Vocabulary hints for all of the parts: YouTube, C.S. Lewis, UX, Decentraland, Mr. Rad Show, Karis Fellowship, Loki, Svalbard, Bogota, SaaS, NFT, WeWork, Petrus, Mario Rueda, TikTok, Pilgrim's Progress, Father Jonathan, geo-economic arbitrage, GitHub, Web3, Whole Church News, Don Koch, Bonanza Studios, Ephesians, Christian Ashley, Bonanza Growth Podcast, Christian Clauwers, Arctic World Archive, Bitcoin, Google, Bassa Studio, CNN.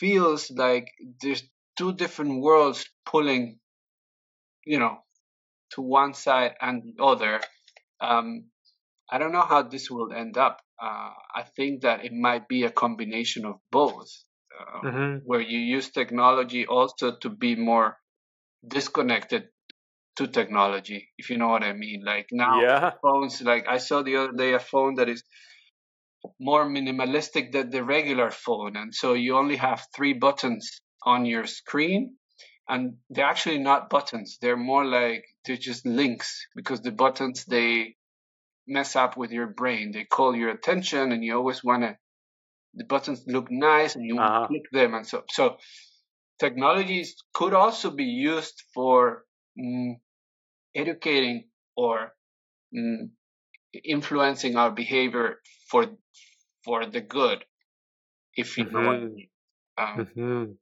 feels like there's two different worlds pulling, you know, to one side and the other. I don't know how this will end up. I think that it might be a combination of both, where you use technology also to be more disconnected to technology, if you know what I mean. Like now, phones, like I saw the other day a phone that is more minimalistic than the regular phone. And so you only have three buttons on your screen. And they're actually not buttons. They're more like, they're just links, because the buttons, they mess up with your brain. They call your attention and you always want to, the buttons look nice and you want to click them. And so technologies could also be used for educating or influencing our behavior for the good, if you know what I mean.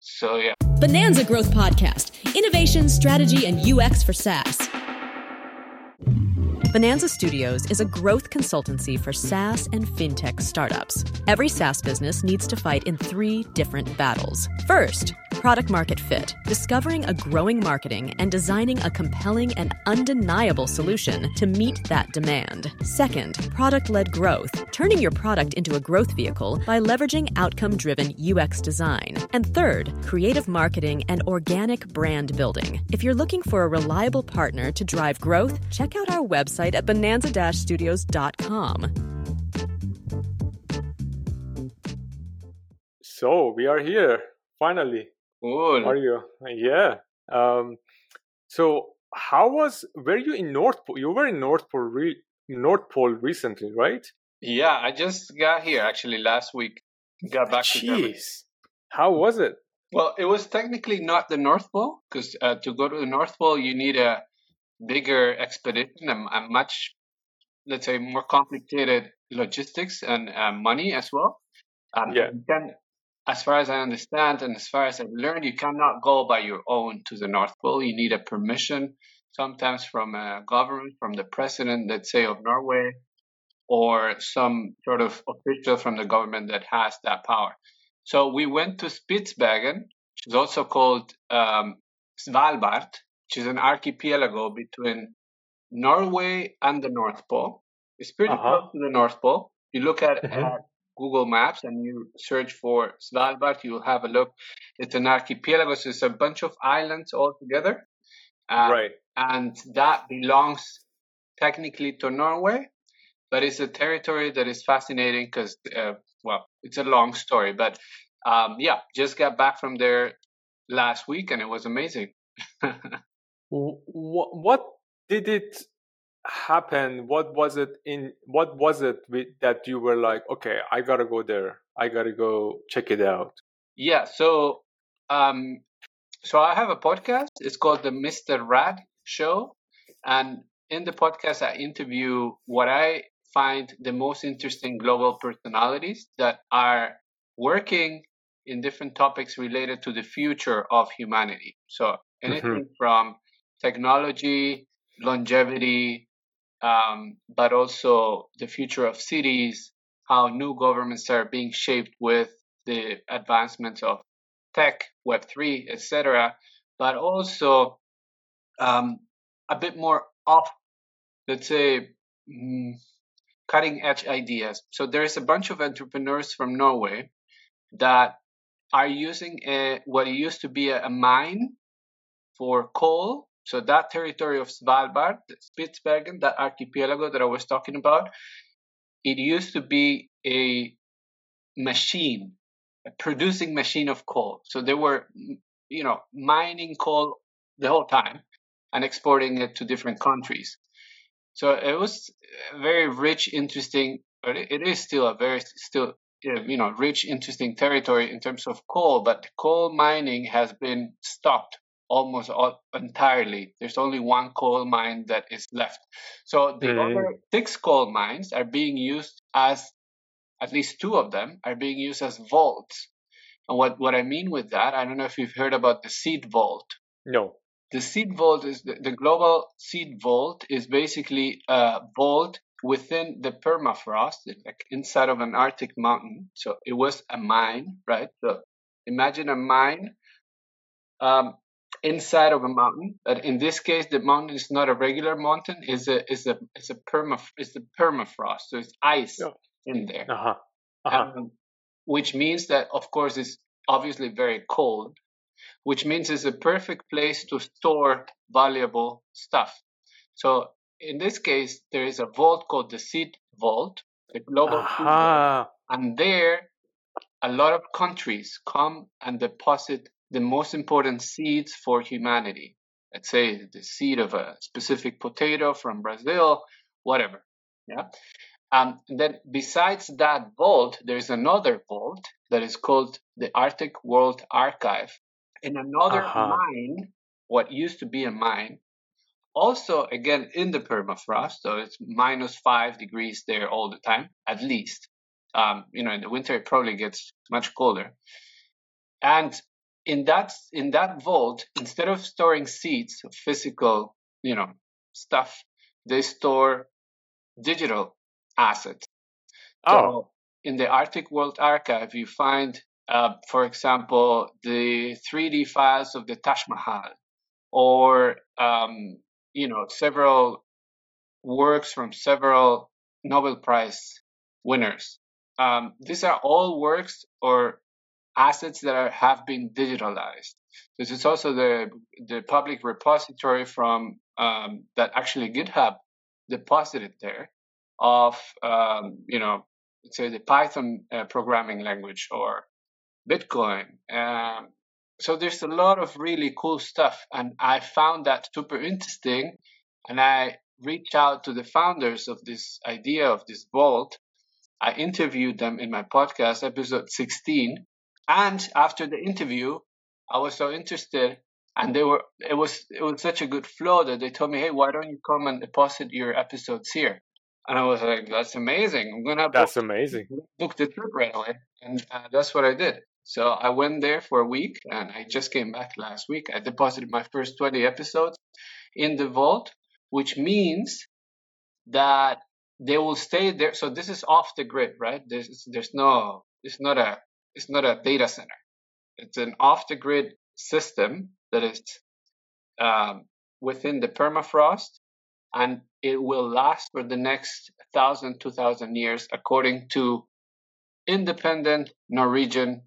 So, yeah. Bonanza Growth Podcast, innovation, strategy, and UX for SaaS. Bonanza Studios is a growth consultancy for SaaS and fintech startups. Every SaaS business needs to fight in three different battles. First, product market fit, discovering a growing marketing and designing a compelling and undeniable solution to meet that demand. Second, product-led growth, turning your product into a growth vehicle by leveraging outcome-driven UX design. And third, creative marketing and organic brand building. If you're looking for a reliable partner to drive growth, check out our website at bonanza-studios.com. So we are here, finally. Cool. Mario, yeah. So, were you in North Pole? You were in North Pole recently, right? Yeah, I just got here actually last week. Got back to Germany. Jeez, how was it? Well, it was technically not the North Pole, because to go to the North Pole, you need a bigger expedition, a much, let's say, more complicated logistics and money as well. As far as I understand and as far as I've learned, you cannot go by your own to the North Pole. You need a permission, sometimes from a government, from the president, let's say, of Norway, or some sort of official from the government that has that power. So we went to Spitsbergen, which is also called Svalbard, which is an archipelago between Norway and the North Pole. It's pretty close to the North Pole. You look at Google Maps and you search for Svalbard, you'll have a look. It's an archipelago, so it's a bunch of islands all together. Right. And that belongs technically to Norway, but it's a territory that is fascinating because, it's a long story. But just got back from there last week and it was amazing. What did it happen? What was it that you were like, okay, I gotta go there, I gotta go check it out? Yeah, so I have a podcast. It's called the Mr. Rad Show, and in the podcast I interview what I find the most interesting global personalities that are working in different topics related to the future of humanity. So anything from technology, longevity, but also the future of cities, how new governments are being shaped with the advancements of tech, Web3, etc., but also a bit more off, let's say, cutting-edge ideas. So there's a bunch of entrepreneurs from Norway that are using what used to be a mine for coal. So that territory of Svalbard, Spitsbergen, that archipelago that I was talking about, it used to be a machine, a producing machine of coal. So they were, mining coal the whole time and exporting it to different countries. So it was very rich, interesting, but it is still a very rich, interesting territory in terms of coal, but coal mining has been stopped entirely. There's only one coal mine that is left. So the other six coal mines are being used at least two of them, are being used as vaults. And what I mean with that, I don't know if you've heard about the seed vault. No. The seed vault is the global seed vault is basically a vault within the permafrost, like inside of an Arctic mountain. So it was a mine, right? So imagine a mine inside of a mountain. But in this case, the mountain is not a regular mountain; it's the permafrost. So it's ice in there, which means that, of course, it's obviously very cold. Which means it's a perfect place to store valuable stuff. So in this case, there is a vault called the Seed Vault, the global food vault. And there, a lot of countries come and deposit the most important seeds for humanity. Let's say the seed of a specific potato from Brazil, whatever. Yeah. And then besides that vault, there is another vault that is called the Arctic World Archive. In another mine, what used to be a mine, also, again, in the permafrost, so it's -5 degrees there all the time, at least. In the winter, it probably gets much colder. And in that vault, instead of storing seeds, physical, stuff, they store digital assets. So in the Arctic World Archive, you find, for example, the 3D files of the Taj Mahal, or several works from several Nobel Prize winners. These are all works or assets that have been digitalized. This is also the public repository from that actually GitHub deposited there of say the Python programming language or Bitcoin. So there's a lot of really cool stuff, and I found that super interesting, and I reached out to the founders of this idea of this vault. I interviewed them in my podcast, episode 16, and after the interview, I was so interested, and it was such a good flow that they told me, hey, why don't you come and deposit your episodes here? And I was like, that's amazing. I'm going to book the trip right away, and that's what I did. So I went there for a week, and I just came back last week. I deposited my first 20 episodes in the vault, which means that they will stay there. So this is off the grid, right? It's not a data center. It's an off the grid system that is within the permafrost, and it will last for the next 1,000, 2,000 years, according to independent Norwegian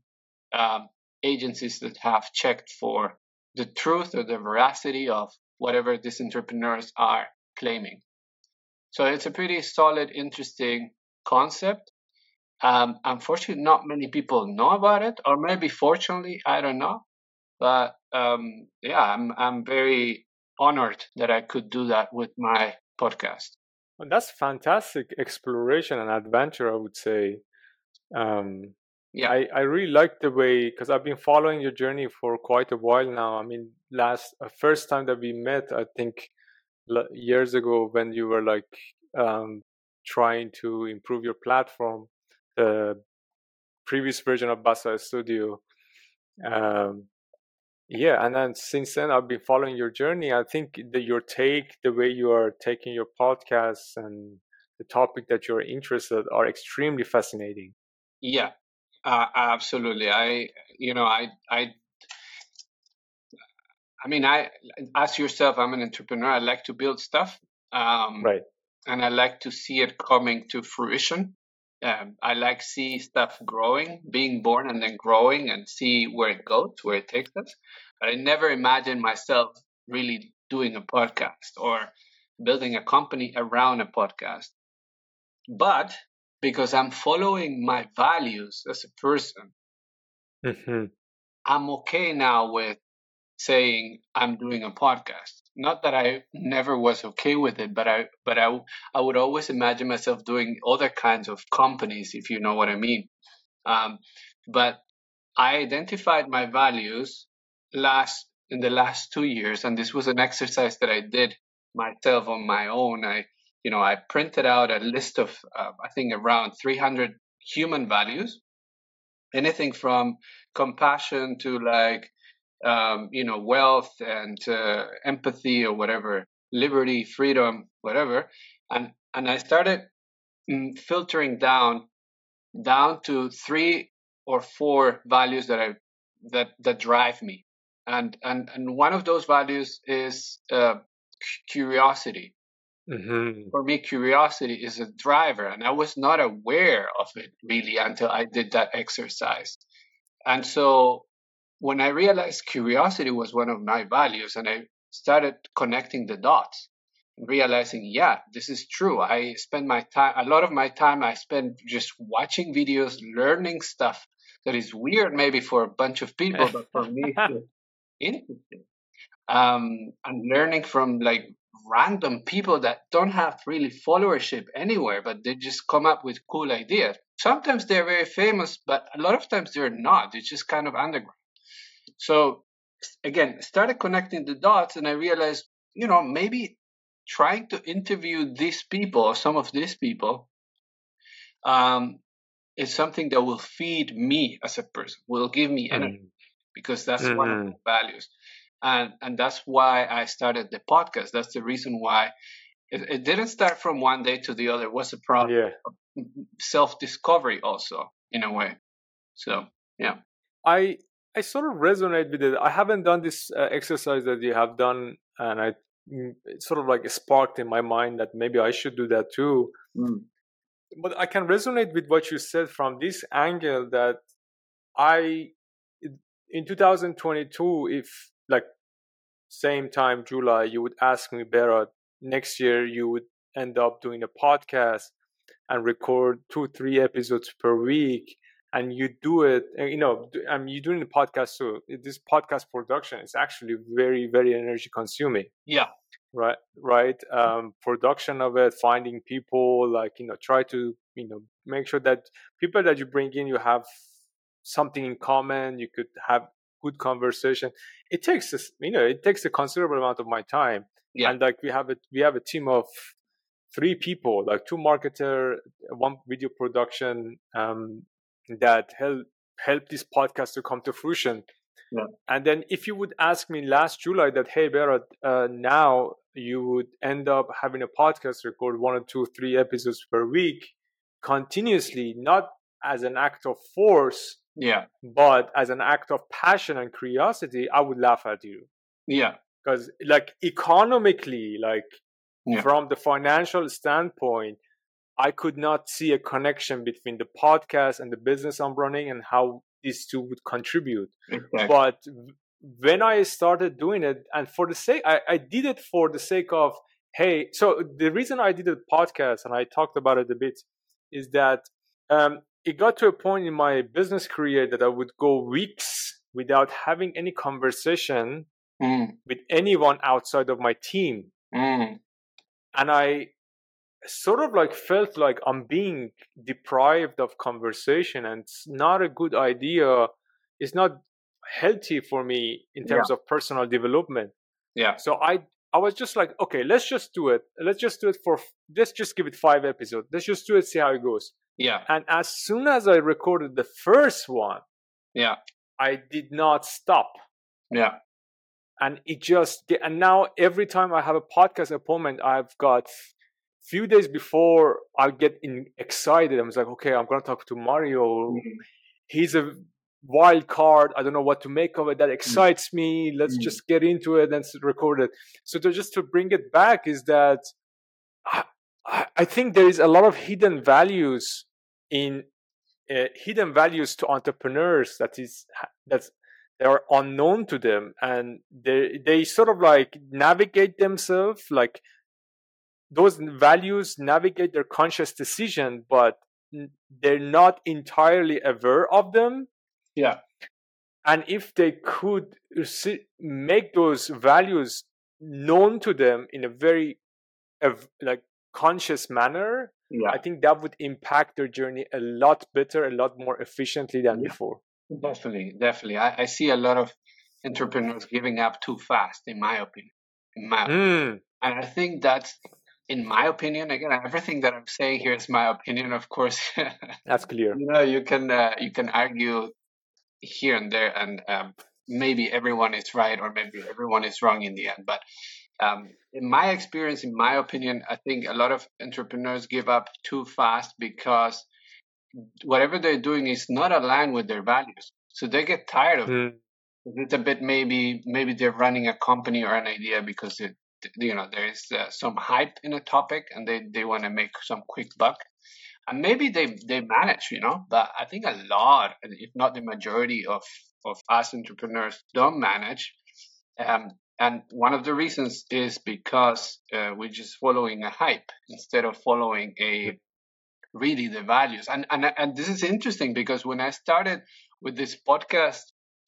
agencies that have checked for the truth or the veracity of whatever these entrepreneurs are claiming. So it's a pretty solid, interesting concept. Unfortunately, not many people know about it, or maybe fortunately, I don't know. But I'm very honored that I could do that with my podcast. Well, that's fantastic exploration and adventure, I would say. Yeah, I really like the way, because I've been following your journey for quite a while now. I mean, first time that we met, I think years ago, when you were like trying to improve your platform, the previous version of Bassa Studio. And then since then, I've been following your journey. I think the way you are taking your podcasts and the topic that you're interested are extremely fascinating. Yeah. Absolutely. I as yourself, I'm an entrepreneur. I like to build stuff. Right. And I like to see it coming to fruition. I like to see stuff growing, being born and then growing, and see where it goes, where it takes us. But I never imagined myself really doing a podcast or building a company around a podcast. But because I'm following my values as a person, I'm okay now with saying I'm doing a podcast. Not that I never was okay with it, but I would always imagine myself doing other kinds of companies, if you know what I mean. But I identified my values in the last 2 years, and this was an exercise that I did myself on my own. I printed out a list of, I think, around 300 human values, anything from compassion to wealth and empathy or whatever, liberty, freedom, whatever. And And I started filtering down to 3 or 4 values that drive me. And one of those values is curiosity. Mm-hmm. For me, curiosity is a driver, and I was not aware of it really until I did that exercise. And so when I realized curiosity was one of my values, and I started connecting the dots, realizing, yeah, this is true. I spend my time, a lot of my time I spend just watching videos, learning stuff that is weird maybe for a bunch of people, but for me it's interesting. I'm learning from like random people that don't have really followership anywhere, but they just come up with cool ideas. Sometimes they're very famous, but a lot of times they're not. It's just kind of underground. So again, started connecting the dots, and I realized, you know, maybe trying to interview these people or some of these people is something that will feed me as a person, will give me energy, because that's one of my values. And that's why I started the podcast. That's the reason why it didn't start from one day to the other. It was a problem of self-discovery also, in a way. So, yeah. I sort of resonate with it. I haven't done this exercise that you have done, and it sort of like sparked in my mind that maybe I should do that too. Mm. But I can resonate with what you said from this angle that in 2022, if like same time, July, you would ask me, Behrad, next year you would end up doing a podcast and record 2-3 episodes per week. And you do it, you know, I mean, you're doing the podcast. So this podcast production is actually very, very energy consuming. Yeah. Right. Production of it, finding people, like, you know, try to, you know, make sure that people that you bring in, you have something in common. You could have good conversation. It takes, a considerable amount of my time. Yeah. And like we have a team of 3 people, like 2 marketer, 1 video production, that help this podcast to come to fruition. Yeah. And then if you would ask me last July that, hey, Behrad, now you would end up having a podcast, record 1 or 2, 3 episodes per week continuously, not as an act of force, but as an act of passion and curiosity, I would laugh at you. Yeah. Because like economically, like from the financial standpoint, I could not see a connection between the podcast and the business I'm running and how these two would contribute. Exactly. But when I started doing it, and for the sake, I did it for the sake of, hey, so the reason I did a podcast, and I talked about it a bit, is that it got to a point in my business career that I would go weeks without having any conversation with anyone outside of my team. Mm. And I sort of like felt like I'm being deprived of conversation, and it's not a good idea. It's not healthy for me in terms of personal development. Yeah. So I was just like, okay, let's just do it. Let's just give it 5 episodes. Let's just do it. See how it goes. Yeah. And as soon as I recorded the first one, I did not stop. Yeah. And now every time I have a podcast appointment, I've got few days before, I get excited. I was like, okay, I'm going to talk to Mario. He's a wild card. I don't know what to make of it. That excites me. Let's just get into it and record it. So to bring it back is that I think there is a lot of hidden values to entrepreneurs that are unknown to them, and they sort of like navigate themselves, like those values navigate their conscious decision, but they're not entirely aware of them. Yeah. And if they could make those values known to them in a very like conscious manner, I think that would impact their journey a lot better, a lot more efficiently than before. Definitely. I see a lot of entrepreneurs giving up too fast, in my opinion. And I think that's, in my opinion, again, everything that I'm saying here is my opinion, of course. That's clear. You know, you can argue here and there, and maybe everyone is right or maybe everyone is wrong in the end. But In my experience, in my opinion, I think a lot of entrepreneurs give up too fast because whatever they're doing is not aligned with their values. So they get tired of it. It's a bit maybe they're running a company or an idea because it, you know, there is some hype in a topic and they want to make some quick buck. And maybe they manage, you know, but I think a lot, if not the majority of us entrepreneurs don't manage. And one of the reasons is because we're just following a hype instead of following really the values. And this is interesting because when I started with this podcast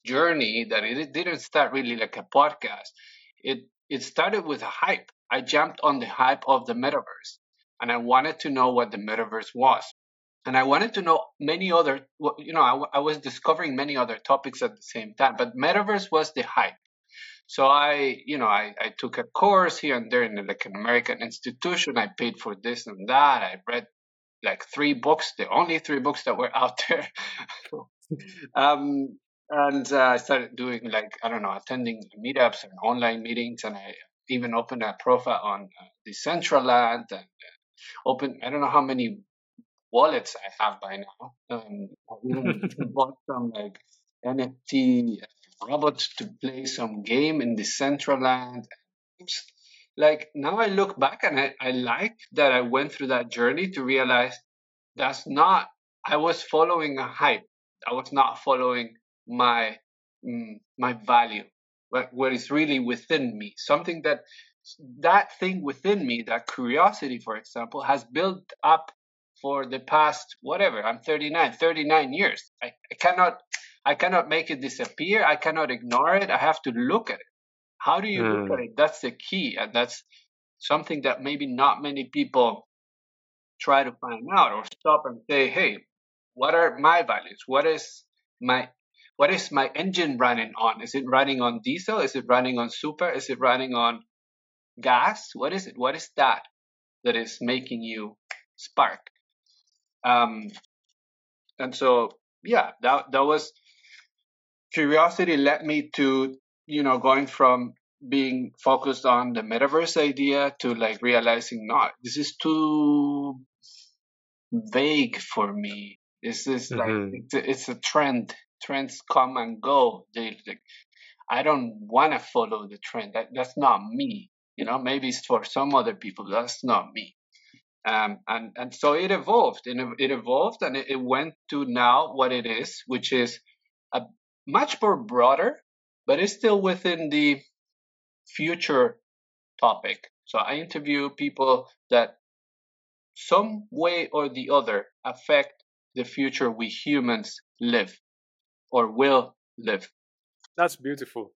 journey, that it didn't start really like a podcast. It started with a hype. I jumped on the hype of the metaverse. And I wanted to know what the metaverse was. And I wanted to know many other, you know, I was discovering many other topics at the same time. But metaverse was the hype. So I took a course here and there in like an American institution. I paid for this and that. I read like 3 books, the only 3 books that were out there. And I started doing attending meetups and online meetings. And I even opened a profile on Decentraland and I don't know how many wallets I have by now. I even bought some like NFT robots to play some game in Decentraland. Like now I look back and I like that I went through that journey to realize I was following a hype. I was not following my value, what is really within me, something that thing within me, that curiosity, for example, has built up for the past, whatever, I'm 39 years. I cannot make it disappear. I cannot ignore it. I have to look at it. How do you look at it? That's the key. And that's something that maybe not many people try to find out or stop and say, hey, what are my values? What is my engine running on? Is it running on diesel? Is it running on super? Is it running on gas? What is it? What is that is making you spark? And so, yeah, that was curiosity led me to, you know, going from being focused on the metaverse idea to like realizing, no, this is too vague for me. This is like, it's a trend. Trends come and go. I don't want to follow the trend. That's not me. You know, maybe it's for some other people. That's not me. And so it evolved, and it went to now what it is, which is a much more broader, but it's still within the future topic. So I interview people that some way or the other affect the future we humans live or will live. That's beautiful.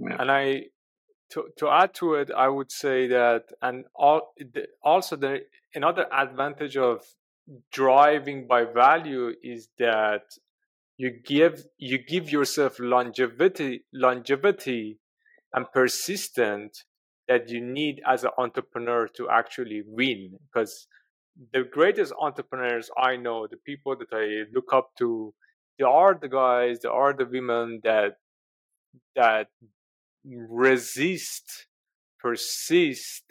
Yeah. And I, to add to it, I would say that, and also another advantage of driving by value is that you give yourself longevity and persistence that you need as an entrepreneur to actually win. Because the greatest entrepreneurs I know, the people that I look up to, they are the guys, they are the women that resist, persist,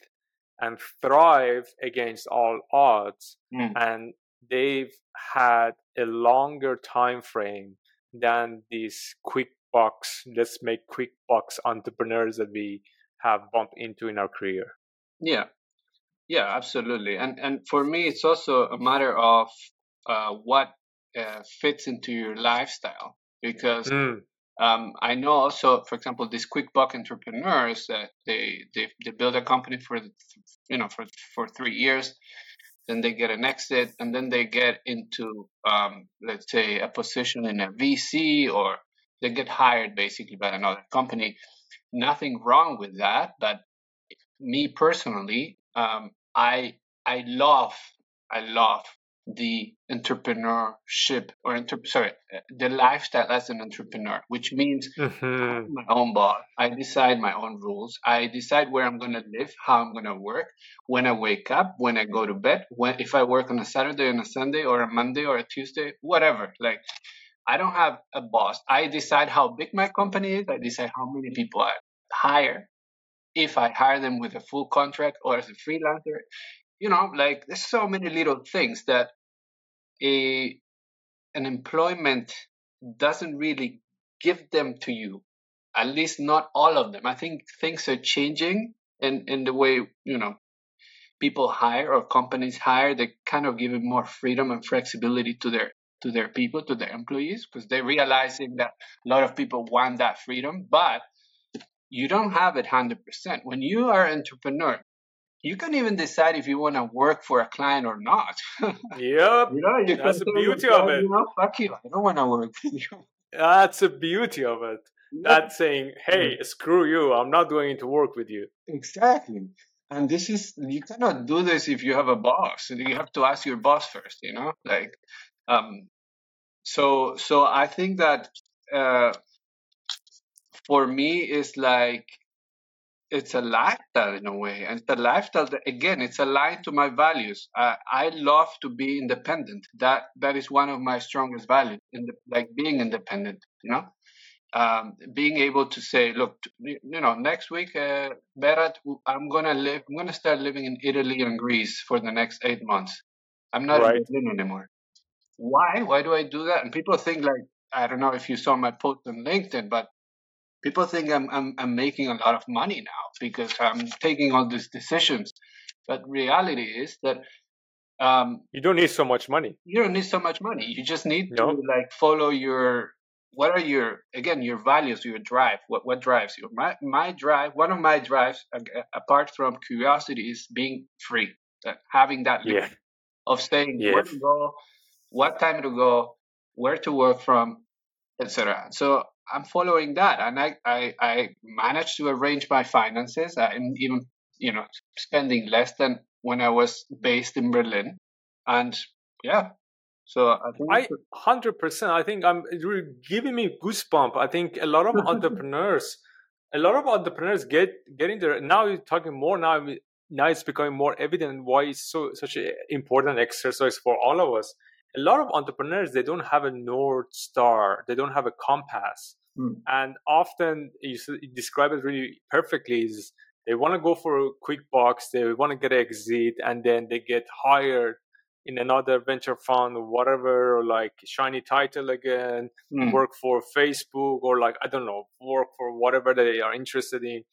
and thrive against all odds. And they've had a longer time frame than these quick bucks, let's make quick bucks entrepreneurs that we have bumped into in our career. Yeah, absolutely. And for me, it's also a matter of what fits into your lifestyle, because I know also, for example, these quick buck entrepreneurs that they build a company for 3 years, then they get an exit, and then they get into let's say a position in a VC, or they get hired basically by another company. Nothing wrong with that, but me personally, I love the entrepreneurship the lifestyle as an entrepreneur, which means I'm my own boss. I decide my own rules. I decide where I'm going to live, how I'm going to work, when I wake up, when I go to bed, if I work on a Saturday and a Sunday or a Monday or a Tuesday, whatever. Like, I don't have a boss. I decide how big my company is. I decide how many people I hire. if I hire them with a full contract or as a freelancer. You know, like there's so many little things that an employment doesn't really give them to you, at least not all of them. I think things are changing in the way, you know, people hire or companies hire. They're kind of giving more freedom and flexibility to their people, to their employees, because they're realizing that a lot of people want that freedom, but you don't have it 100%. When you are an entrepreneur, you can even decide if you want to work for a client or not. Yep. You know, you that's the beauty of it. You know, fuck you, I don't want to work for you. That's the beauty of it. Yep. Not saying, hey, screw you, I'm not going to work with you. Exactly. And this is, you cannot do this if you have a boss. You have to ask your boss first, you know? Like, so I think that for me is like, it's a lifestyle in a way. And the lifestyle, that, again, it's aligned to my values. I love to be independent. That is one of my strongest values, like being independent, you know? Being able to say, look, you know, next week, Behrad, I'm going to start living in Italy and Greece for the next 8 months. I'm not in Berlin anymore. Why? Why do I do that? And people think like, I don't know if you saw my post on LinkedIn, but people think I'm making a lot of money now because I'm taking all these decisions. But reality is that you don't need so much money. You don't need so much money. You just need to like follow your values, your drive. What drives you? My drive. One of my drives, apart from curiosity, is being free. Having that liberty of saying where to go, what time to go, where to work from, etc. So I'm following that, and I managed to arrange my finances. I'm even, you know, spending less than when I was based in Berlin, and so I 100%. I think you're giving me goosebumps. I think a lot of entrepreneurs getting there. Now you're talking more. Now it's becoming more evident why it's such an important exercise for all of us. A lot of entrepreneurs, they don't have a North Star. They don't have a compass. And often, you describe it really perfectly, is they want to go for a quick buck, they want to get an exit, and then they get hired in another venture fund or whatever, or like shiny title again, work for Facebook, or like, I don't know, work for whatever they are interested in.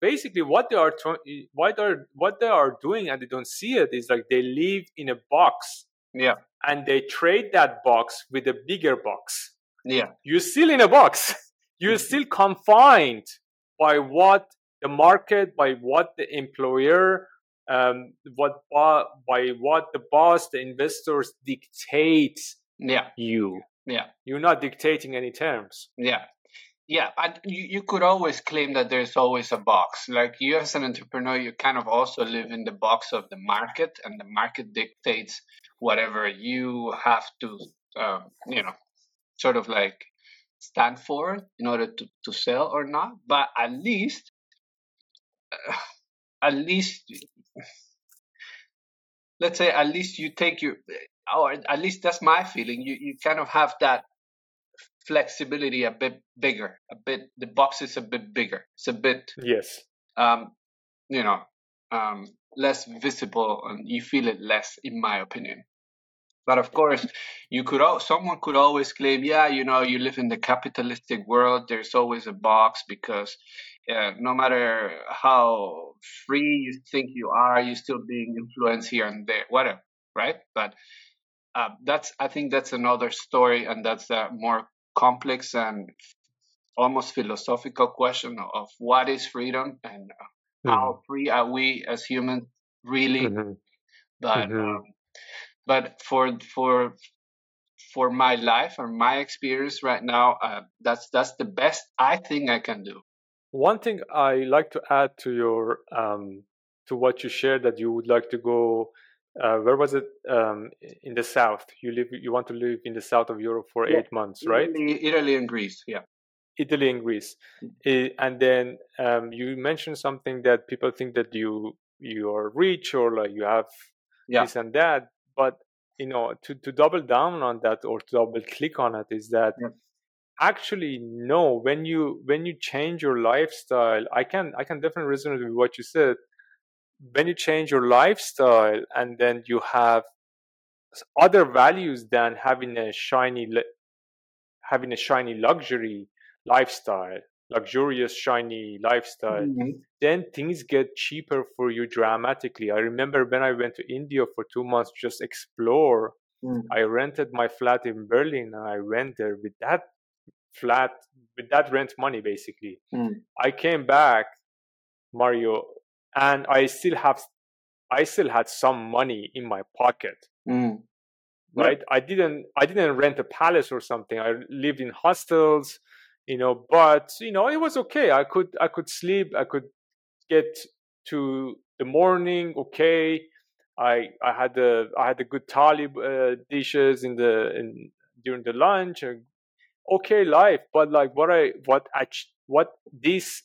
Basically, what they are doing and they don't see it is like they live in a box. Yeah. And they trade that box with a bigger box. Yeah. You're still in a box. You're still confined by what the market, by what the employer, by what the boss, the investors dictate you. Yeah. You're not dictating any terms. Yeah. Yeah. And you could always claim that there's always a box. Like you as an entrepreneur, you kind of also live in the box of the market, and the market dictates whatever you have to, you know, sort of like stand for in order to sell or not. But at least, let's say, at least you take or at least that's my feeling. You kind of have that flexibility a bit bigger, the box is a bit bigger. It's a bit, you know, less visible, and you feel it less, in my opinion. But of course, someone could always claim, you know, you live in the capitalistic world. There's always a box because no matter how free you think you are, you're still being influenced here and there, whatever, right? But I think that's another story, and that's a more complex and almost philosophical question of what is freedom and how free are we as humans really. But for my life and my experience right now, that's the best I think I can do. One thing I like to add to your to what you shared, that you would like to go where was it, in the south, you want to live in the south of Europe for 8 months, right? Italy and Greece. Italy and Greece. And then you mentioned something that people think that you are rich, or like you have this and that. But, you know, to double down on that, or to double click on it, is that Actually, no. When you change your lifestyle, I can definitely resonate with what you said. When you change your lifestyle and then you have other values than having a shiny luxurious shiny lifestyle, mm-hmm. then things get cheaper for you dramatically. I remember when I went to India for 2 months to just explore, I rented my flat in Berlin and I went there with that flat, with that rent money, basically. I came back, Mario, and I still had some money in my pocket. Right? I didn't rent a palace or something. I lived in hostels, but it was okay. I could sleep. I could get to the morning. Okay. I had the good thali dishes during the lunch. Okay, life. But like what this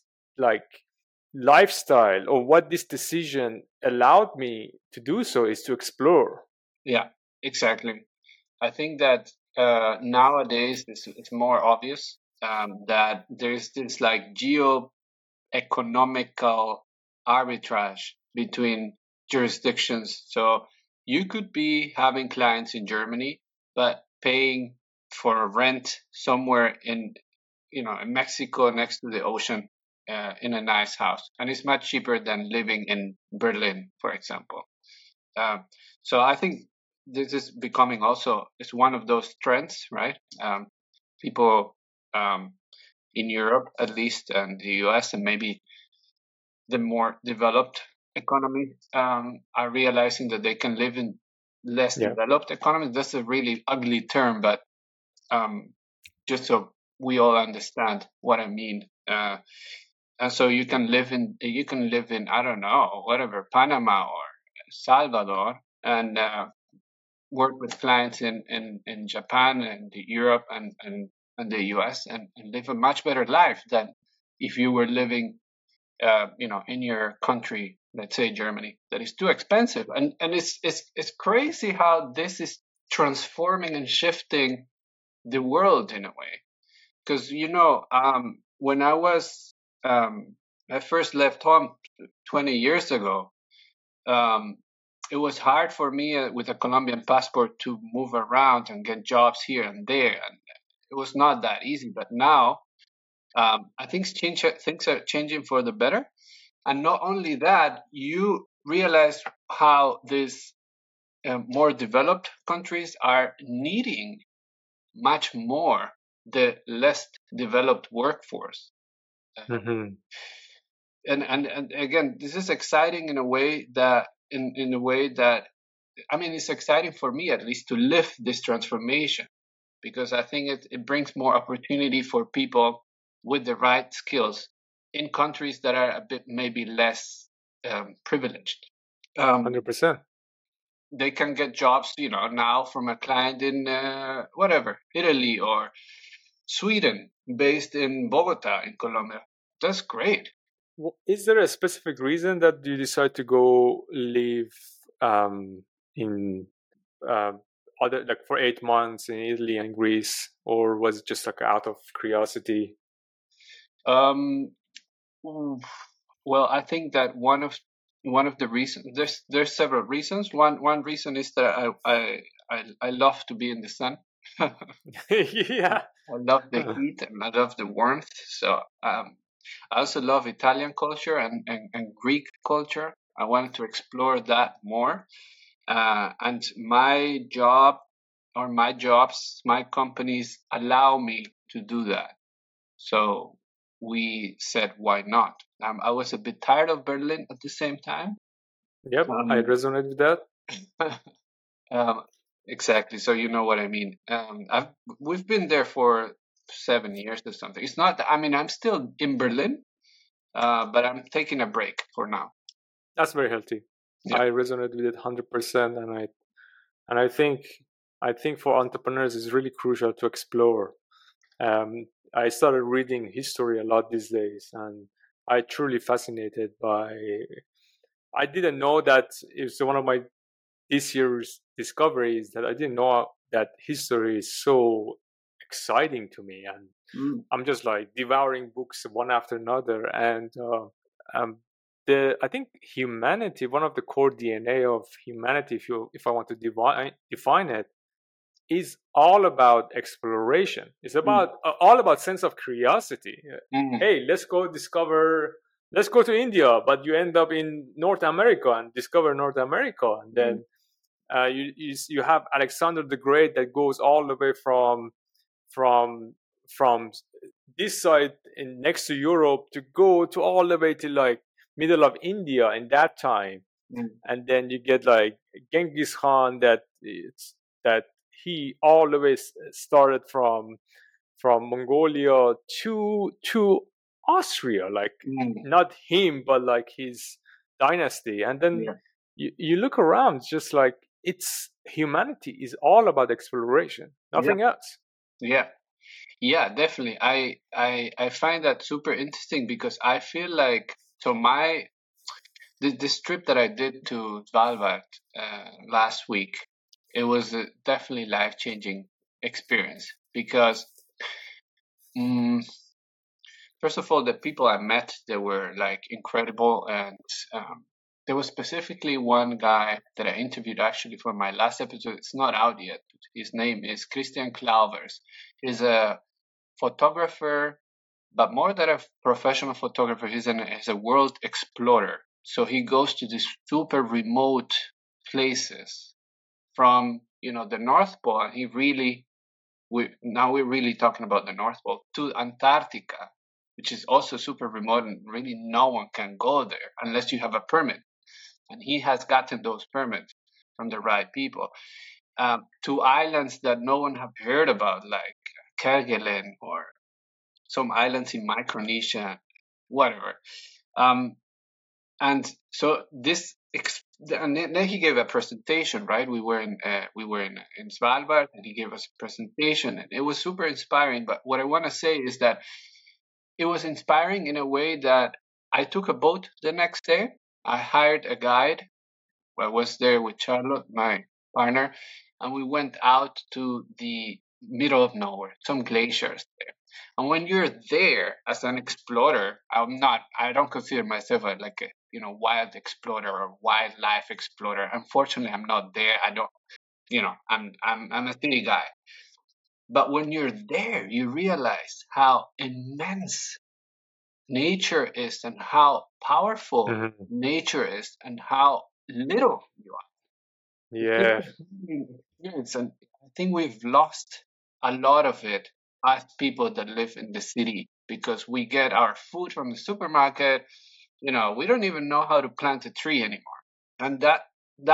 lifestyle or what this decision allowed me to do so is to explore. Yeah, exactly. I think that nowadays it's more obvious that there's this like geoeconomical arbitrage between jurisdictions. So you could be having clients in Germany, but paying for rent somewhere in Mexico next to the ocean. In a nice house, and it's much cheaper than living in Berlin, for example. So I think this is becoming also, it's one of those trends, right? People in Europe, at least, and the US, and maybe the more developed economies are realizing that they can live in less developed economies. That's a really ugly term, but just so we all understand what I mean. And so you can live in, I don't know, whatever, Panama or Salvador, and work with clients in Japan and Europe and the US and live a much better life than if you were living, in your country, let's say Germany, that is too expensive. And it's crazy how this is transforming and shifting the world in a way. Because, when I was, I first left home 20 years ago, it was hard for me with a Colombian passport to move around and get jobs here and there. And it was not that easy. But now I think things are changing for the better. And not only that, you realize how these more developed countries are needing much more the less developed workforce. Mm-hmm. And again, this is exciting in a way that, in a way that, I mean, it's exciting for me at least to live this transformation, because I think it brings more opportunity for people with the right skills in countries that are a bit maybe less privileged. 100%. They can get jobs, now from a client in whatever, Italy or Sweden, based in Bogota, in Colombia. That's great. Is there a specific reason that you decide to go live in other, like for 8 months in Italy and Greece, or was it just like out of curiosity? Well, I think that one of the reasons, there's several reasons. One reason is that I love to be in the sun. Yeah. I love the heat and I love the warmth. So I also love Italian culture and Greek culture. I wanted to explore that more. And my job or my companies allow me to do that. So we said, why not? I was a bit tired of Berlin at the same time. Yep, I resonate with that. Exactly. So you know what I mean. We've been there for 7 years or something. It's not. I mean, I'm still in Berlin, but I'm taking a break for now. That's very healthy. Yeah. I resonate with it 100%, and I think for entrepreneurs it's really crucial to explore. I started reading history a lot these days, and I truly fascinated by. I didn't know that it's one of my. This year's discovery is that I didn't know that history is so exciting to me, and I'm just like devouring books one after another. And I think humanity, one of the core DNA of humanity, if I want to define it, is all about exploration. It's about all about sense of curiosity. Hey, let's go to India, but you end up in North America and discover North America. And then you have Alexander the Great that goes all the way from this side in next to Europe to go to all the way to like middle of India in that time. And then you get like Genghis Khan that he all the way started from Mongolia to Austria, like not him, but like his dynasty. And then you look around, just like it's humanity is all about exploration, nothing else. Yeah, definitely. I find that super interesting because I feel like, so this trip that I did to Svalbard last week, it was a definitely life-changing experience because, first of all, the people I met, they were like incredible. And there was specifically one guy that I interviewed actually for my last episode. It's not out yet. His name is Christian Clauwers. He's a photographer, but more than a professional photographer, he's a world explorer. So he goes to these super remote places. From the North Pole, and we're really talking about the North Pole to Antarctica, which is also super remote and really no one can go there unless you have a permit. And he has gotten those permits from the right people to islands that no one have heard about, like Kerguelen or some islands in Micronesia, whatever. And so this. And then he gave a presentation, right? We were in Svalbard, and he gave us a presentation, and it was super inspiring. But what I want to say is that it was inspiring in a way that I took a boat the next day. I hired a guide. I was there with Charlotte, my partner, and we went out to the middle of nowhere, some glaciers there. And when you're there as an explorer, I don't consider myself like a wild explorer or wildlife explorer. Unfortunately, I'm not there. I'm a city guy. But when you're there, you realize how immense nature is and how powerful nature is and how little you are. Yeah. And I think we've lost a lot of it as people that live in the city, because we get our food from the supermarket. We don't even know how to plant a tree anymore. And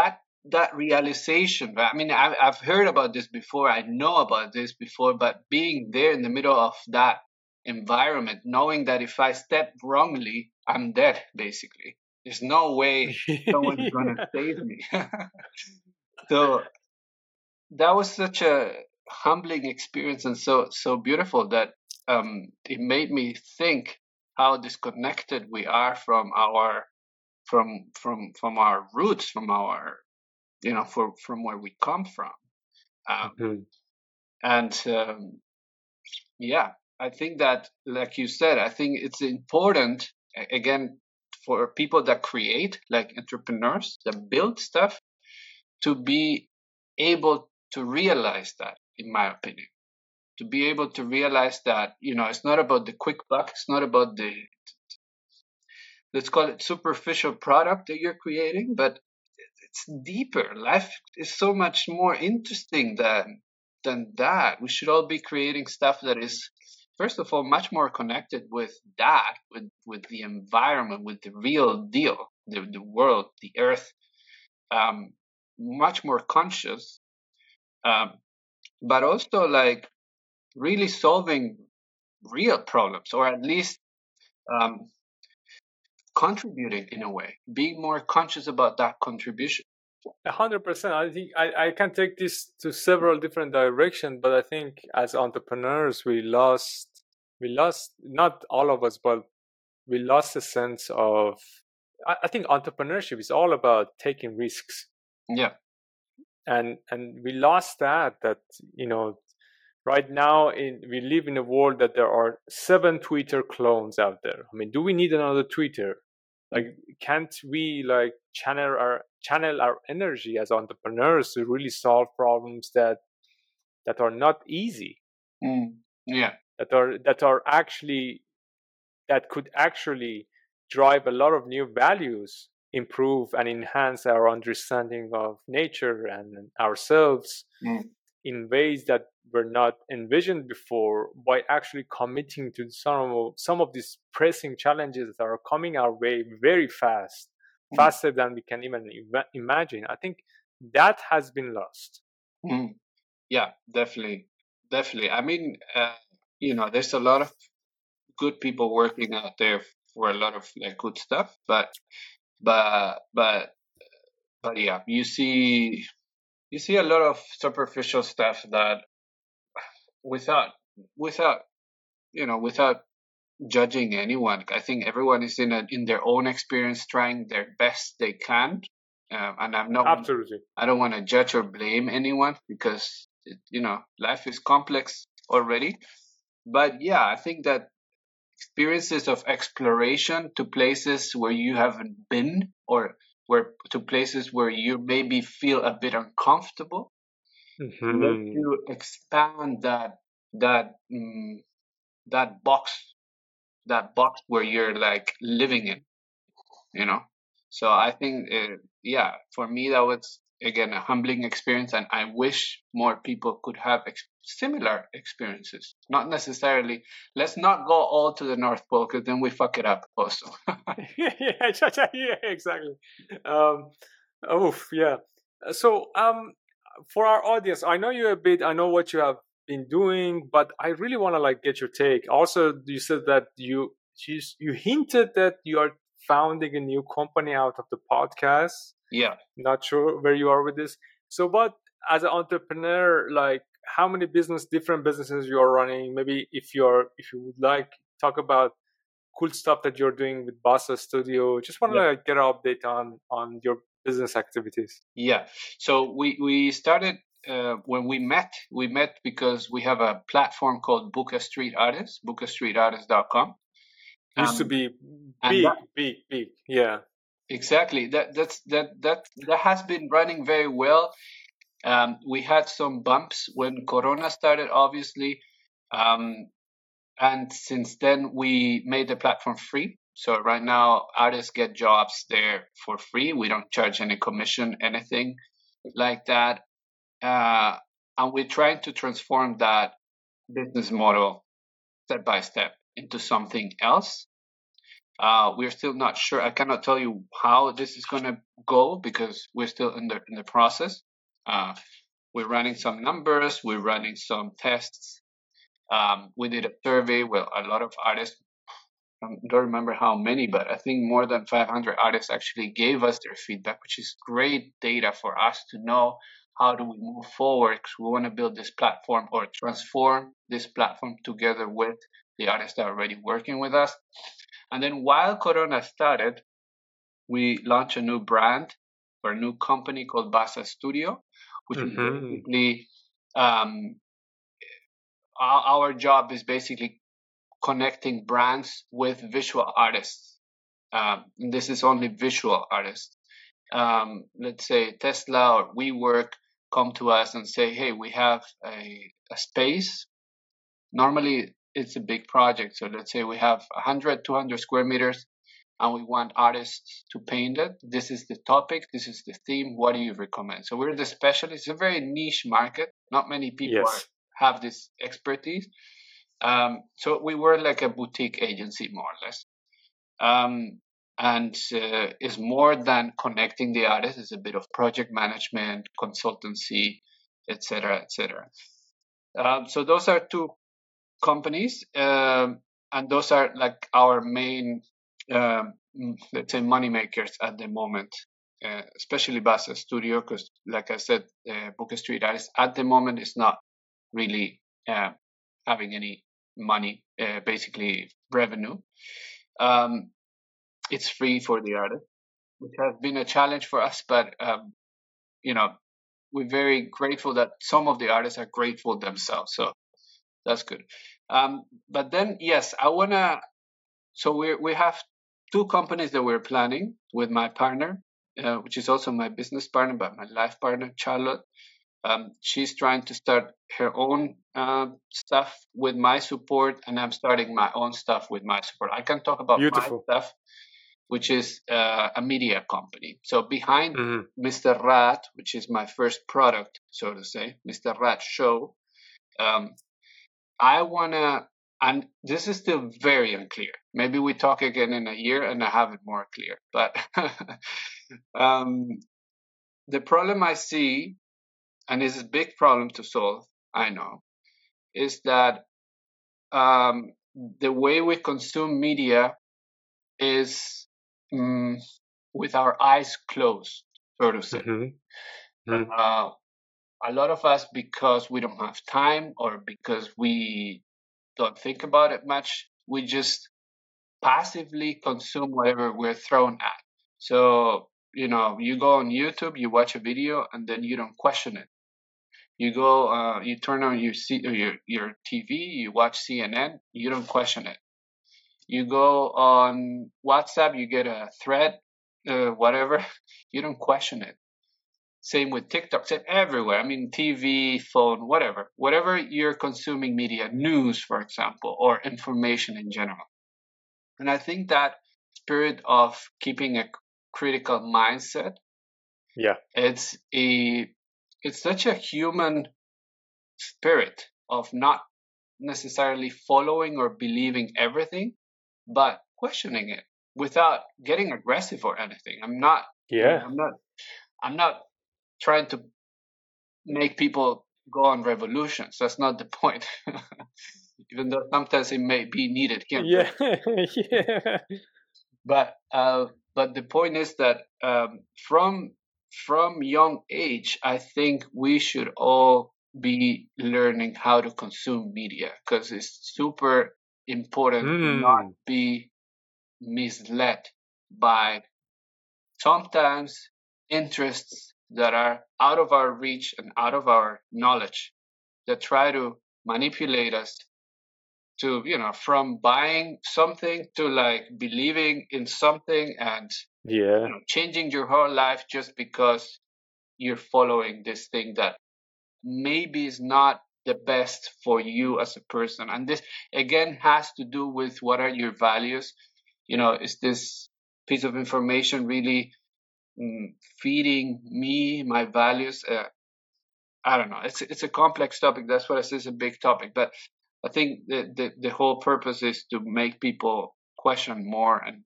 that realization, I mean, I've heard about this before. I know about this before, but being there in the middle of that environment, knowing that if I step wrongly, I'm dead, basically. There's no way someone's going to save me. So that was such a humbling experience and so beautiful that it made me think how disconnected we are from our roots, from our from where we come from. I think that, like you said, I think it's important again for people that create, like entrepreneurs that build stuff, to be able to realize that, in my opinion. To be able to realize that, it's not about the quick buck. It's not about the, let's call it, superficial product that you're creating, but it's deeper. Life is so much more interesting than that. We should all be creating stuff that is, first of all, much more connected with that, with the environment, with the real deal, the world, the earth, much more conscious, but also like, really solving real problems, or at least contributing in a way, being more conscious about that contribution. 100%. I think I can take this to several different directions, but I think as entrepreneurs, we lost, not all of us, but we lost a sense of, I think entrepreneurship is all about taking risks. Yeah. And we lost that, Right now, we live in a world that there are 7 Twitter clones out there. I mean, do we need another Twitter? Like, can't we like channel our energy as entrepreneurs to really solve problems that are not easy? Yeah, that could actually drive a lot of new values, improve and enhance our understanding of nature and ourselves in ways that were not envisioned before, by actually committing to some of these pressing challenges that are coming our way very fast, faster than we can even imagine. I think that has been lost. Yeah, definitely. I mean, there's a lot of good people working out there for a lot of like good stuff, but yeah, you see a lot of superficial stuff that without judging anyone, I think everyone is in their own experience, trying their best they can. And I'm not, absolutely, I don't want to judge or blame anyone because life is complex already. But yeah, I think that experiences of exploration to places where you haven't been, or to places where you maybe feel a bit uncomfortable, let you expand that box where you're like living in, So I think, for me that was again a humbling experience, and I wish more people could have similar experiences. Not necessarily. Let's not go all to the North Pole because then we fuck it up also. yeah, exactly. Yeah. So for our audience, I know what you have been doing, but I really want to like get your take. Also, you said that you hinted that you are founding a new company out of the podcast. Yeah. Not sure where you are with this. So, but as an entrepreneur, like how many different businesses you are running? Maybe if you would talk about cool stuff that you're doing with Bassa Studio. Just want to get an update on your business activities. Yeah. So we started when we met because we have a platform called Book A Street Artists, bookastreetartists.com. Used to be big. Yeah. Exactly. That has been running very well. We had some bumps when Corona started, obviously, and since then we made the platform free. So right now artists get jobs there for free. We don't charge any commission, anything like that, and we're trying to transform that business model step by step into something else. We're still not sure. I cannot tell you how this is going to go because we're still in the process. We're running some numbers. We're running some tests. We did a survey with a lot of artists. I don't remember how many, but I think more than 500 artists actually gave us their feedback, which is great data for us to know how do we move forward, because we want to build this platform or transform this platform together with the artists that are already working with us. And then while Corona started, we launched a new brand or a new company called Bassa Studio, which is basically our job is basically connecting brands with visual artists. And this is only visual artists. Let's say Tesla or WeWork come to us and say, hey, we have a space. Normally, it's a big project. So let's say we have 100, 200 square meters and we want artists to paint it. This is the topic. This is the theme. What do you recommend? So we're the specialists. It's a very niche market. Not many people have this expertise. So we were like a boutique agency, more or less. And it's more than connecting the artists. It's a bit of project management, consultancy, etc. So those are two companies, and those are like our main, let's say, money makers at the moment, especially Bassa Studio, because like I said, Book A Street Artists at the moment is not really having any money, basically revenue. It's free for the artist, which has been a challenge for us, but we're very grateful that some of the artists are grateful themselves. So That's good. But then, yes, I want to. So we have two companies that we're planning with my partner, which is also my business partner, but my life partner, Charlotte. She's trying to start her own stuff with my support, and I'm starting my own stuff with my support. I can talk about my stuff, which is a media company. So behind Mr. Rad, which is my first product, so to say, Mr. Rad Show, I want to, and this is still very unclear. Maybe we talk again in a year and I have it more clear. But the problem I see, and it's a big problem to solve, I know, is that the way we consume media is with our eyes closed, so to say. A lot of us, because we don't have time or because we don't think about it much, we just passively consume whatever we're thrown at. So, you know, you go on YouTube, you watch a video, and then you don't question it. You go, you turn on your TV, you watch CNN, you don't question it. You go on WhatsApp, you get a thread, whatever, you don't question it. Same with TikTok, same everywhere. I mean, TV, phone, whatever. Whatever you're consuming media, news, for example, or information in general. And I think that spirit of keeping a critical mindset, it's such a human spirit of not necessarily following or believing everything, but questioning it without getting aggressive or anything. I'm not trying to make people go on revolutions. That's not the point. Even though sometimes it may be needed. But the point is that from young age, I think we should all be learning how to consume media, because it's super important to not be misled by sometimes interests that are out of our reach and out of our knowledge, that try to manipulate us to, you know, from buying something to like believing in something and changing your whole life just because you're following this thing that maybe is not the best for you as a person. And this again has to do with what are your values. You know, is this piece of information really feeding me, my values? I don't know. It's a complex topic. That's what I say is a big topic. But I think the whole purpose is to make people question more and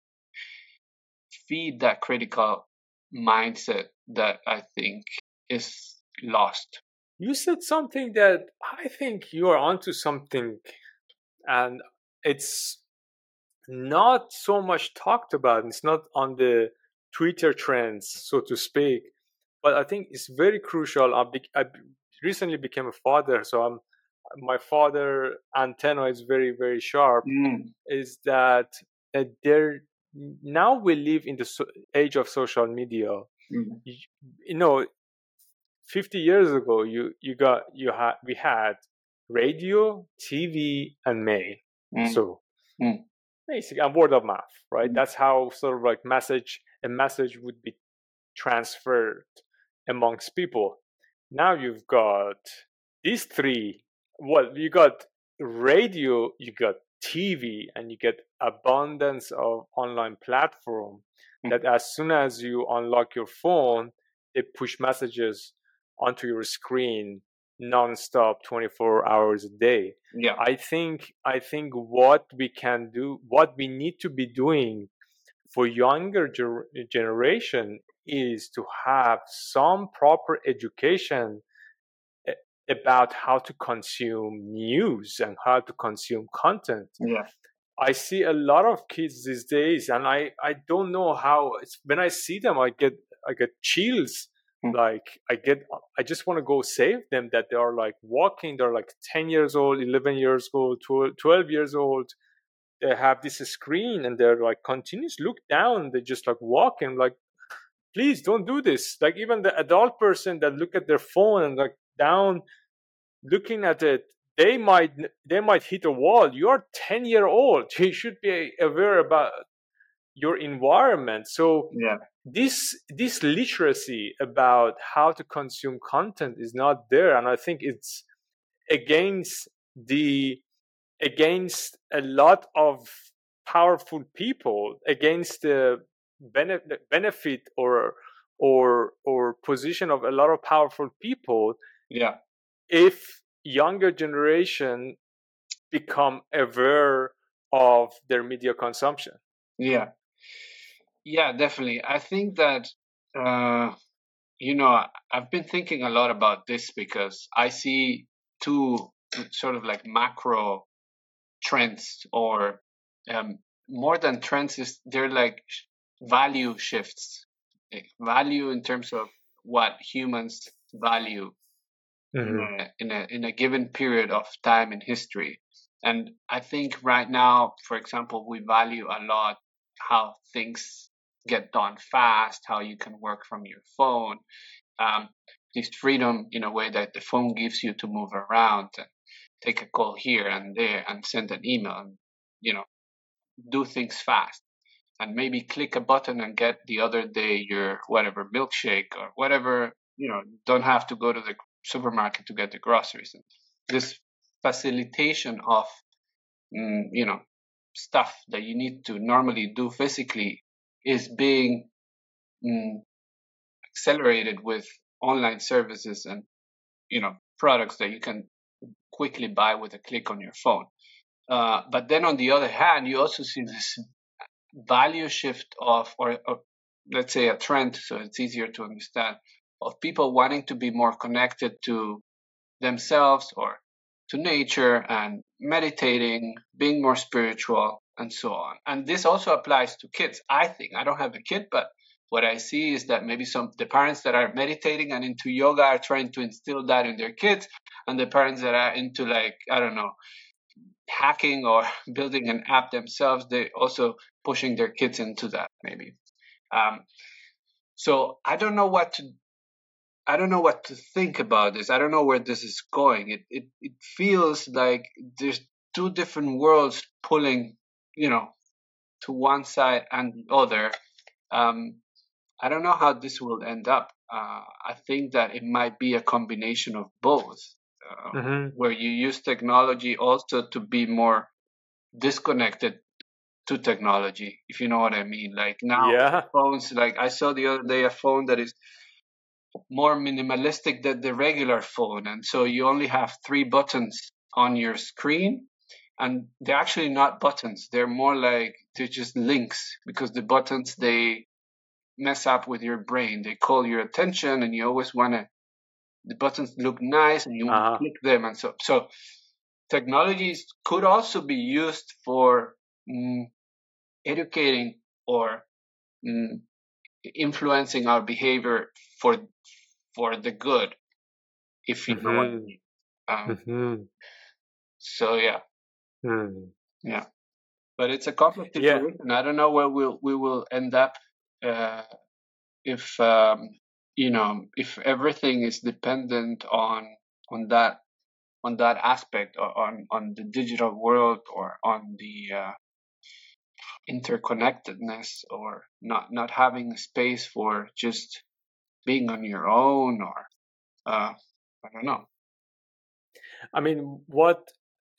feed that critical mindset that I think is lost. You said something that I think you are onto something, and it's not so much talked about. It's not on the Twitter trends, so to speak, but I think it's very crucial. I recently became a father, so my father antenna is very, very sharp. Is that there now we live in the age of social media. You know, 50 years ago, we had radio, TV, and mail. So basically, and word of mouth, right? That's how sort of like a message would be transferred amongst people. Now you've got these three. Well, you got radio, you got TV, and you get abundance of online platform that as soon as you unlock your phone, they push messages onto your screen nonstop, 24 hours a day. Yeah. I think what we can do, what we need to be doing for younger generation is to have some proper education about how to consume news and how to consume content. Yeah. I see a lot of kids these days, and I don't know how. When I see them, I get chills. I just want to go save them, that they are like walking. They're like 10 years old, 11 years old, 12 years old. They have this screen and they're like continuous look down. They just like walking, like, please don't do this. Like even the adult person that look at their phone and like down, looking at it, they might hit a wall. You are 10-year-old. You should be aware about your environment. So yeah. This literacy about how to consume content is not there, and I think it's against a lot of powerful people, against the benefit or position of a lot of powerful people. Yeah. If younger generation become aware of their media consumption. Yeah. Yeah, definitely. I think that, I've been thinking a lot about this because I see two sort of like macro trends, or more than trends, is they're like value shifts, like value in terms of what humans value in a given period of time in history. And I think right now, for example, we value a lot how things get done fast, how you can work from your phone, this freedom in a way that the phone gives you to move around and take a call here and there and send an email and, do things fast and maybe click a button and get the other day your whatever milkshake or whatever, don't have to go to the supermarket to get the groceries. And this facilitation of, stuff that you need to normally do physically is being accelerated with online services and, products that you can quickly buy with a click on your phone. But then on the other hand, you also see this value shift of, or let's say a trend, so it's easier to understand, of people wanting to be more connected to themselves or to nature and meditating, being more spiritual, and so on. And this also applies to kids, I think. I don't have a kid, but what I see is that maybe the parents that are meditating and into yoga are trying to instill that in their kids, and the parents that are into hacking or building an app themselves, they also pushing their kids into that maybe. So I don't know what to think about this. I don't know where this is going. It feels like there's two different worlds pulling, to one side and the other. I don't know how this will end up. I think that it might be a combination of both, where you use technology also to be more disconnected to technology, if you know what I mean. Like now, phones, like I saw the other day a phone that is more minimalistic than the regular phone. And so you only have 3 buttons on your screen. And they're actually not buttons. They're more like, they're just links, because the buttons, they mess up with your brain. They call your attention and you always want to, the buttons look nice and you want to click them. And so technologies could also be used for educating or influencing our behavior for the good, if you know what I mean. So yeah. Yeah. But it's a complex situation. Yeah. I don't know where we will end up if everything is dependent on that aspect, or on the digital world, or on the interconnectedness, or not having space for just being on your own, or I don't know. I mean,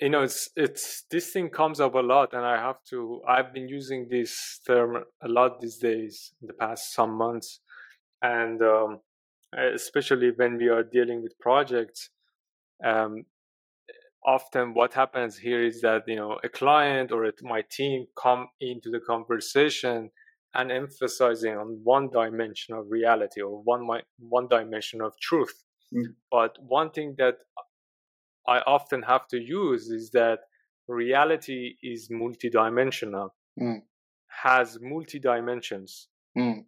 it's this thing comes up a lot, and I've been using this term a lot these days, in the past some months, and especially when we are dealing with projects. Often what happens here is that, a client or my team come into the conversation and emphasizing on one dimension of reality, or one dimension of truth. But one thing that I often have to use is that reality is multidimensional, has multi dimensions, and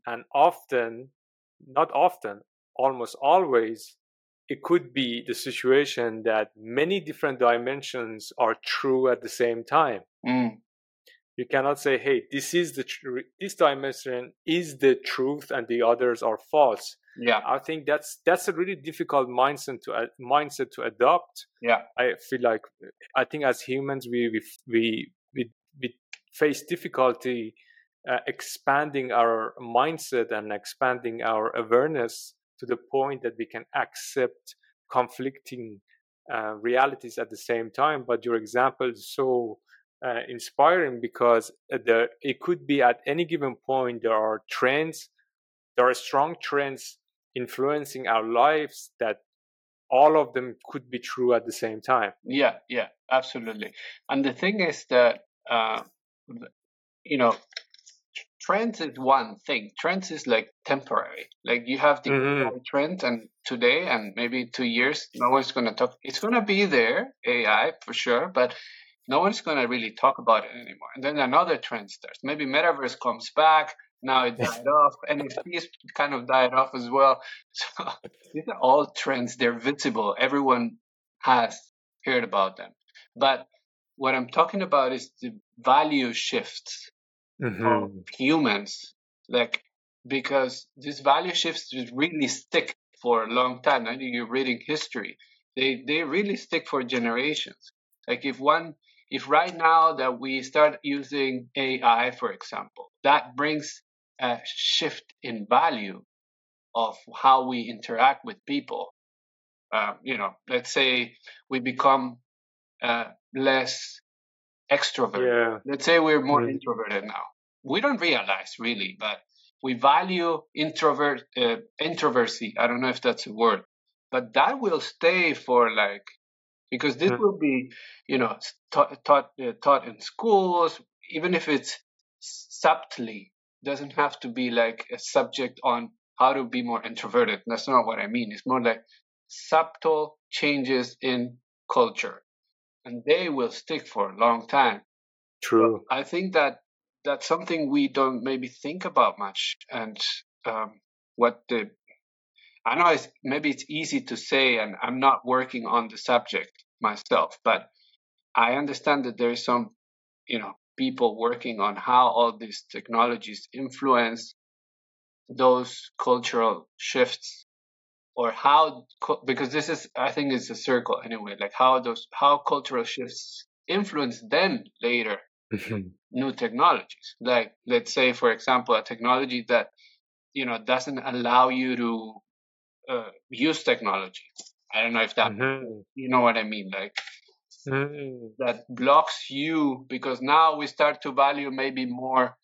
almost always, it could be the situation that many different dimensions are true at the same time. You cannot say, hey, this dimension is the truth and the others are false. Yeah, I think that's a really difficult mindset to adopt. Yeah, I feel like I think as humans we face difficulty expanding our mindset and expanding our awareness to the point that we can accept conflicting realities at the same time. But your example is so inspiring because it could be at any given point there are strong trends influencing our lives that all of them could be true at the same time. Yeah, absolutely. And the thing is that, trends is one thing. Trends is like temporary. Like you have the trend and today and maybe 2 years, no one's going to talk. It's going to be there, AI for sure, but no one's going to really talk about it anymore. And then another trend starts. Maybe metaverse comes back. Now it died off. NFTs kind of died off as well. So these are all trends. They're visible. Everyone has heard about them. But what I'm talking about is the value shifts of humans. Because these value shifts really stick for a long time. I think you're reading history. They really stick for generations. If right now that we start using AI, for example, that brings a shift in value of how we interact with people. Let's say we become less extroverted. Yeah. Let's say we're more introverted now. We don't realize really, but we value introversy. I don't know if that's a word, but that will stay for because this will be, taught in schools, even if it's subtly. It doesn't have to be like a subject on how to be more introverted. That's not what I mean. It's more like subtle changes in culture, and they will stick for a long time. True. But I think that that's something we don't maybe think about much, and I know it's easy to say, and I'm not working on the subject myself, but I understand that there is some, people working on how all these technologies influence those cultural shifts, or how, because this is, I think it's a circle anyway, like how cultural shifts influence then later new technologies. Like, let's say, for example, a technology that, doesn't allow you to use technology. I don't know if that you know what I mean, that blocks you, because now we start to value maybe more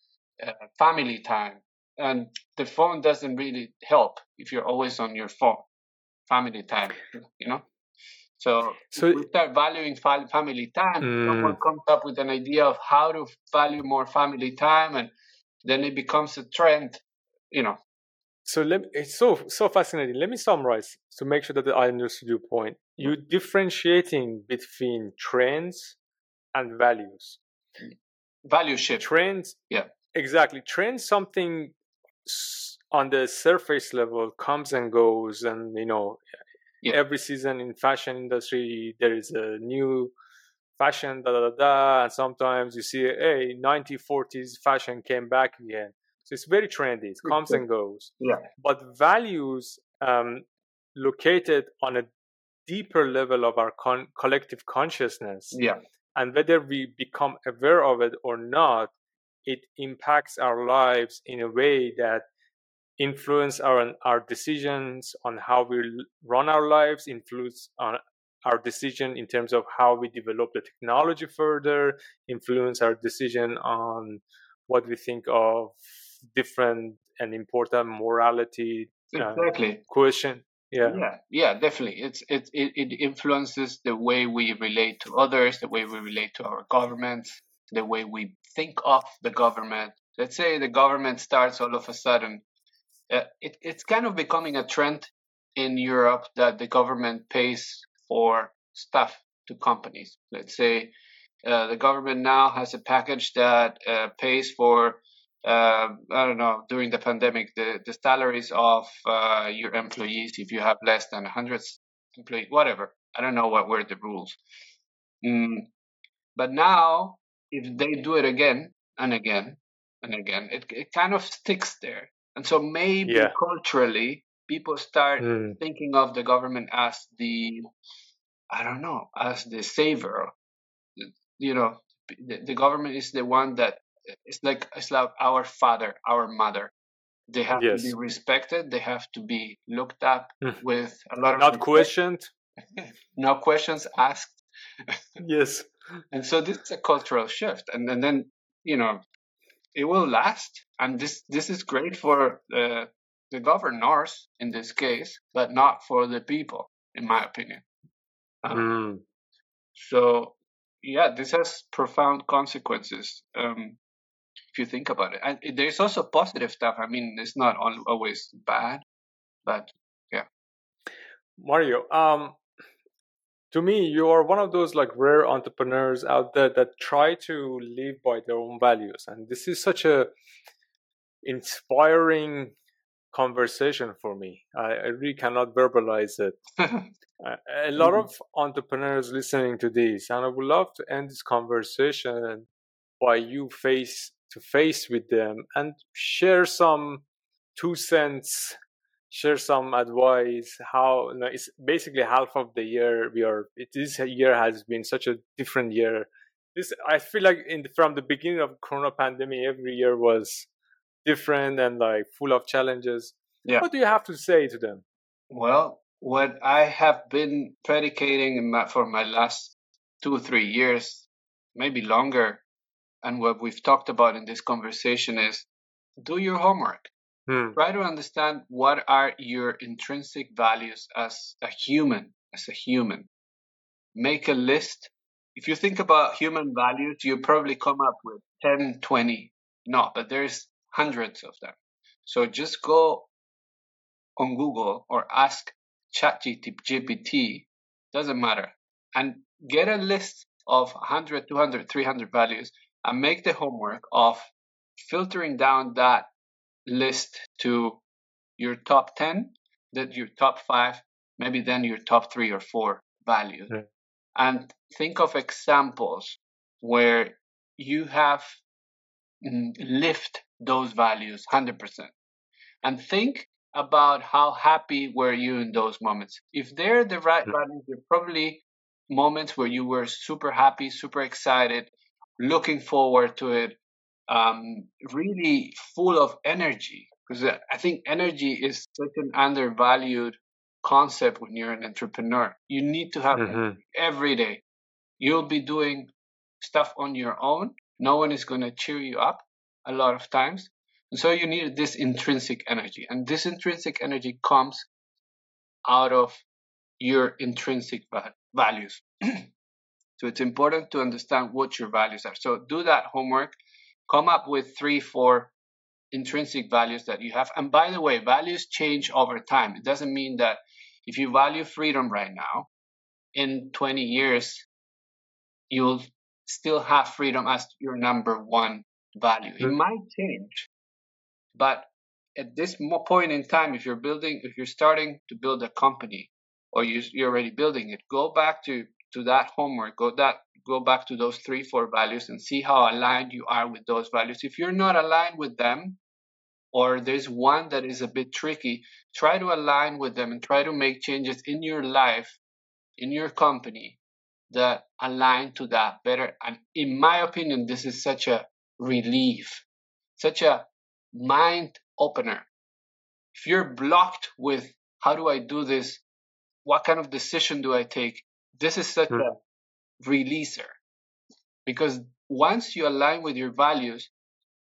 family time, and the phone doesn't really help if you're always on your phone. Family time, so if we start valuing family time, someone comes up with an idea of how to value more family time, and then it becomes a trend, So it's so fascinating. Let me summarize to make sure that I understood your point. You're differentiating between trends and values. Value shift. Trends. Yeah. Exactly. Trends, something on the surface level, comes and goes. And, every season in fashion industry, there is a new fashion, and sometimes you see, hey, 1940s fashion came back again. It's very trendy. It comes and goes. Yeah. But values located on a deeper level of our collective consciousness. Yeah. And whether we become aware of it or not, it impacts our lives in a way that influence our decisions on how we run our lives, influence on our decision in terms of how we develop the technology further, influence our decision on what we think of different and important morality question. Yeah, definitely. It influences the way we relate to others, the way we relate to our government, the way we think of the government. Let's say the government starts all of a sudden. It's kind of becoming a trend in Europe that the government pays for stuff to companies. Let's say the government now has a package that pays for during the pandemic, the salaries of your employees, if you have less than 100 employees, whatever. I don't know what were the rules. But now, if they do it again and again and again, it kind of sticks there. And so maybe culturally, people start thinking of the government as the, I don't know, as the savior. You know, the government is the one that, it's like our father, our mother. They have to be respected. They have to be looked up with a lot of not respect. Questioned. No questions asked. Yes. And so this is a cultural shift. And then, you know, it will last. And this is great for the governors in this case, but not for the people, in my opinion. So, yeah, this has profound consequences. If you think about it, and there's also positive stuff. I mean, it's not always bad, but yeah. Mario, to me, you are one of those like rare entrepreneurs out there that try to live by their own values, and this is such a inspiring conversation for me. I really cannot verbalize it. A lot of entrepreneurs listening to this, and I would love to end this conversation by you face-to-face with them and share some 2 cents, share some advice. How, you know, it's basically half of the year this year has been such a different year. This, I feel like from the beginning of corona pandemic, every year was different and like full of challenges. Yeah. What do you have to say to them? Well, what I have been predicating for my last 2 or 3 years, maybe longer, and what we've talked about in this conversation is do your homework. Try to understand what are your intrinsic values as a human, Make a list. If you think about human values, you probably come up with 10, 20. No, but there's hundreds of them. So just go on Google or ask ChatGPT, doesn't matter, and get a list of 100, 200, 300 values. And make the homework of filtering down that list to your top 10, then your top 5, maybe then your top 3 or 4 values. Yeah. And think of examples where you have lived those values 100%. And think about how happy were you in those moments. If they're the right values, they're probably moments where you were super happy, super excited, looking forward to it, really full of energy, because I think energy is such an undervalued concept when you're an entrepreneur. You need to have energy every day. You'll be doing stuff on your own. No one is going to cheer you up a lot of times. And so you need this intrinsic energy. And this intrinsic energy comes out of your intrinsic values. So it's important to understand what your values are. So do that homework. Come up with 3, 4 intrinsic values that you have. And by the way, values change over time. It doesn't mean that if you value freedom right now, in 20 years, you'll still have freedom as your number one value. It might change. But at this point in time, if you're starting to build a company or you're already building it, go back to that homework, go back to those 3, 4 values and see how aligned you are with those values. If you're not aligned with them, or there's one that is a bit tricky, try to align with them and try to make changes in your life, in your company, that align to that better. And in my opinion, this is such a relief, such a mind opener. If you're blocked with, how do I do this? What kind of decision do I take? This is such a releaser, because once you align with your values,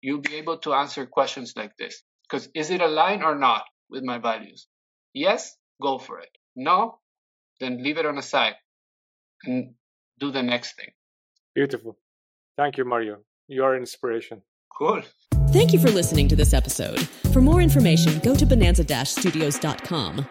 you'll be able to answer questions like this. Because is it aligned or not with my values? Yes, go for it. No, then leave it on the side and do the next thing. Beautiful. Thank you, Mario. You are an inspiration. Cool. Thank you for listening to this episode. For more information, go to bonanza-studios.com.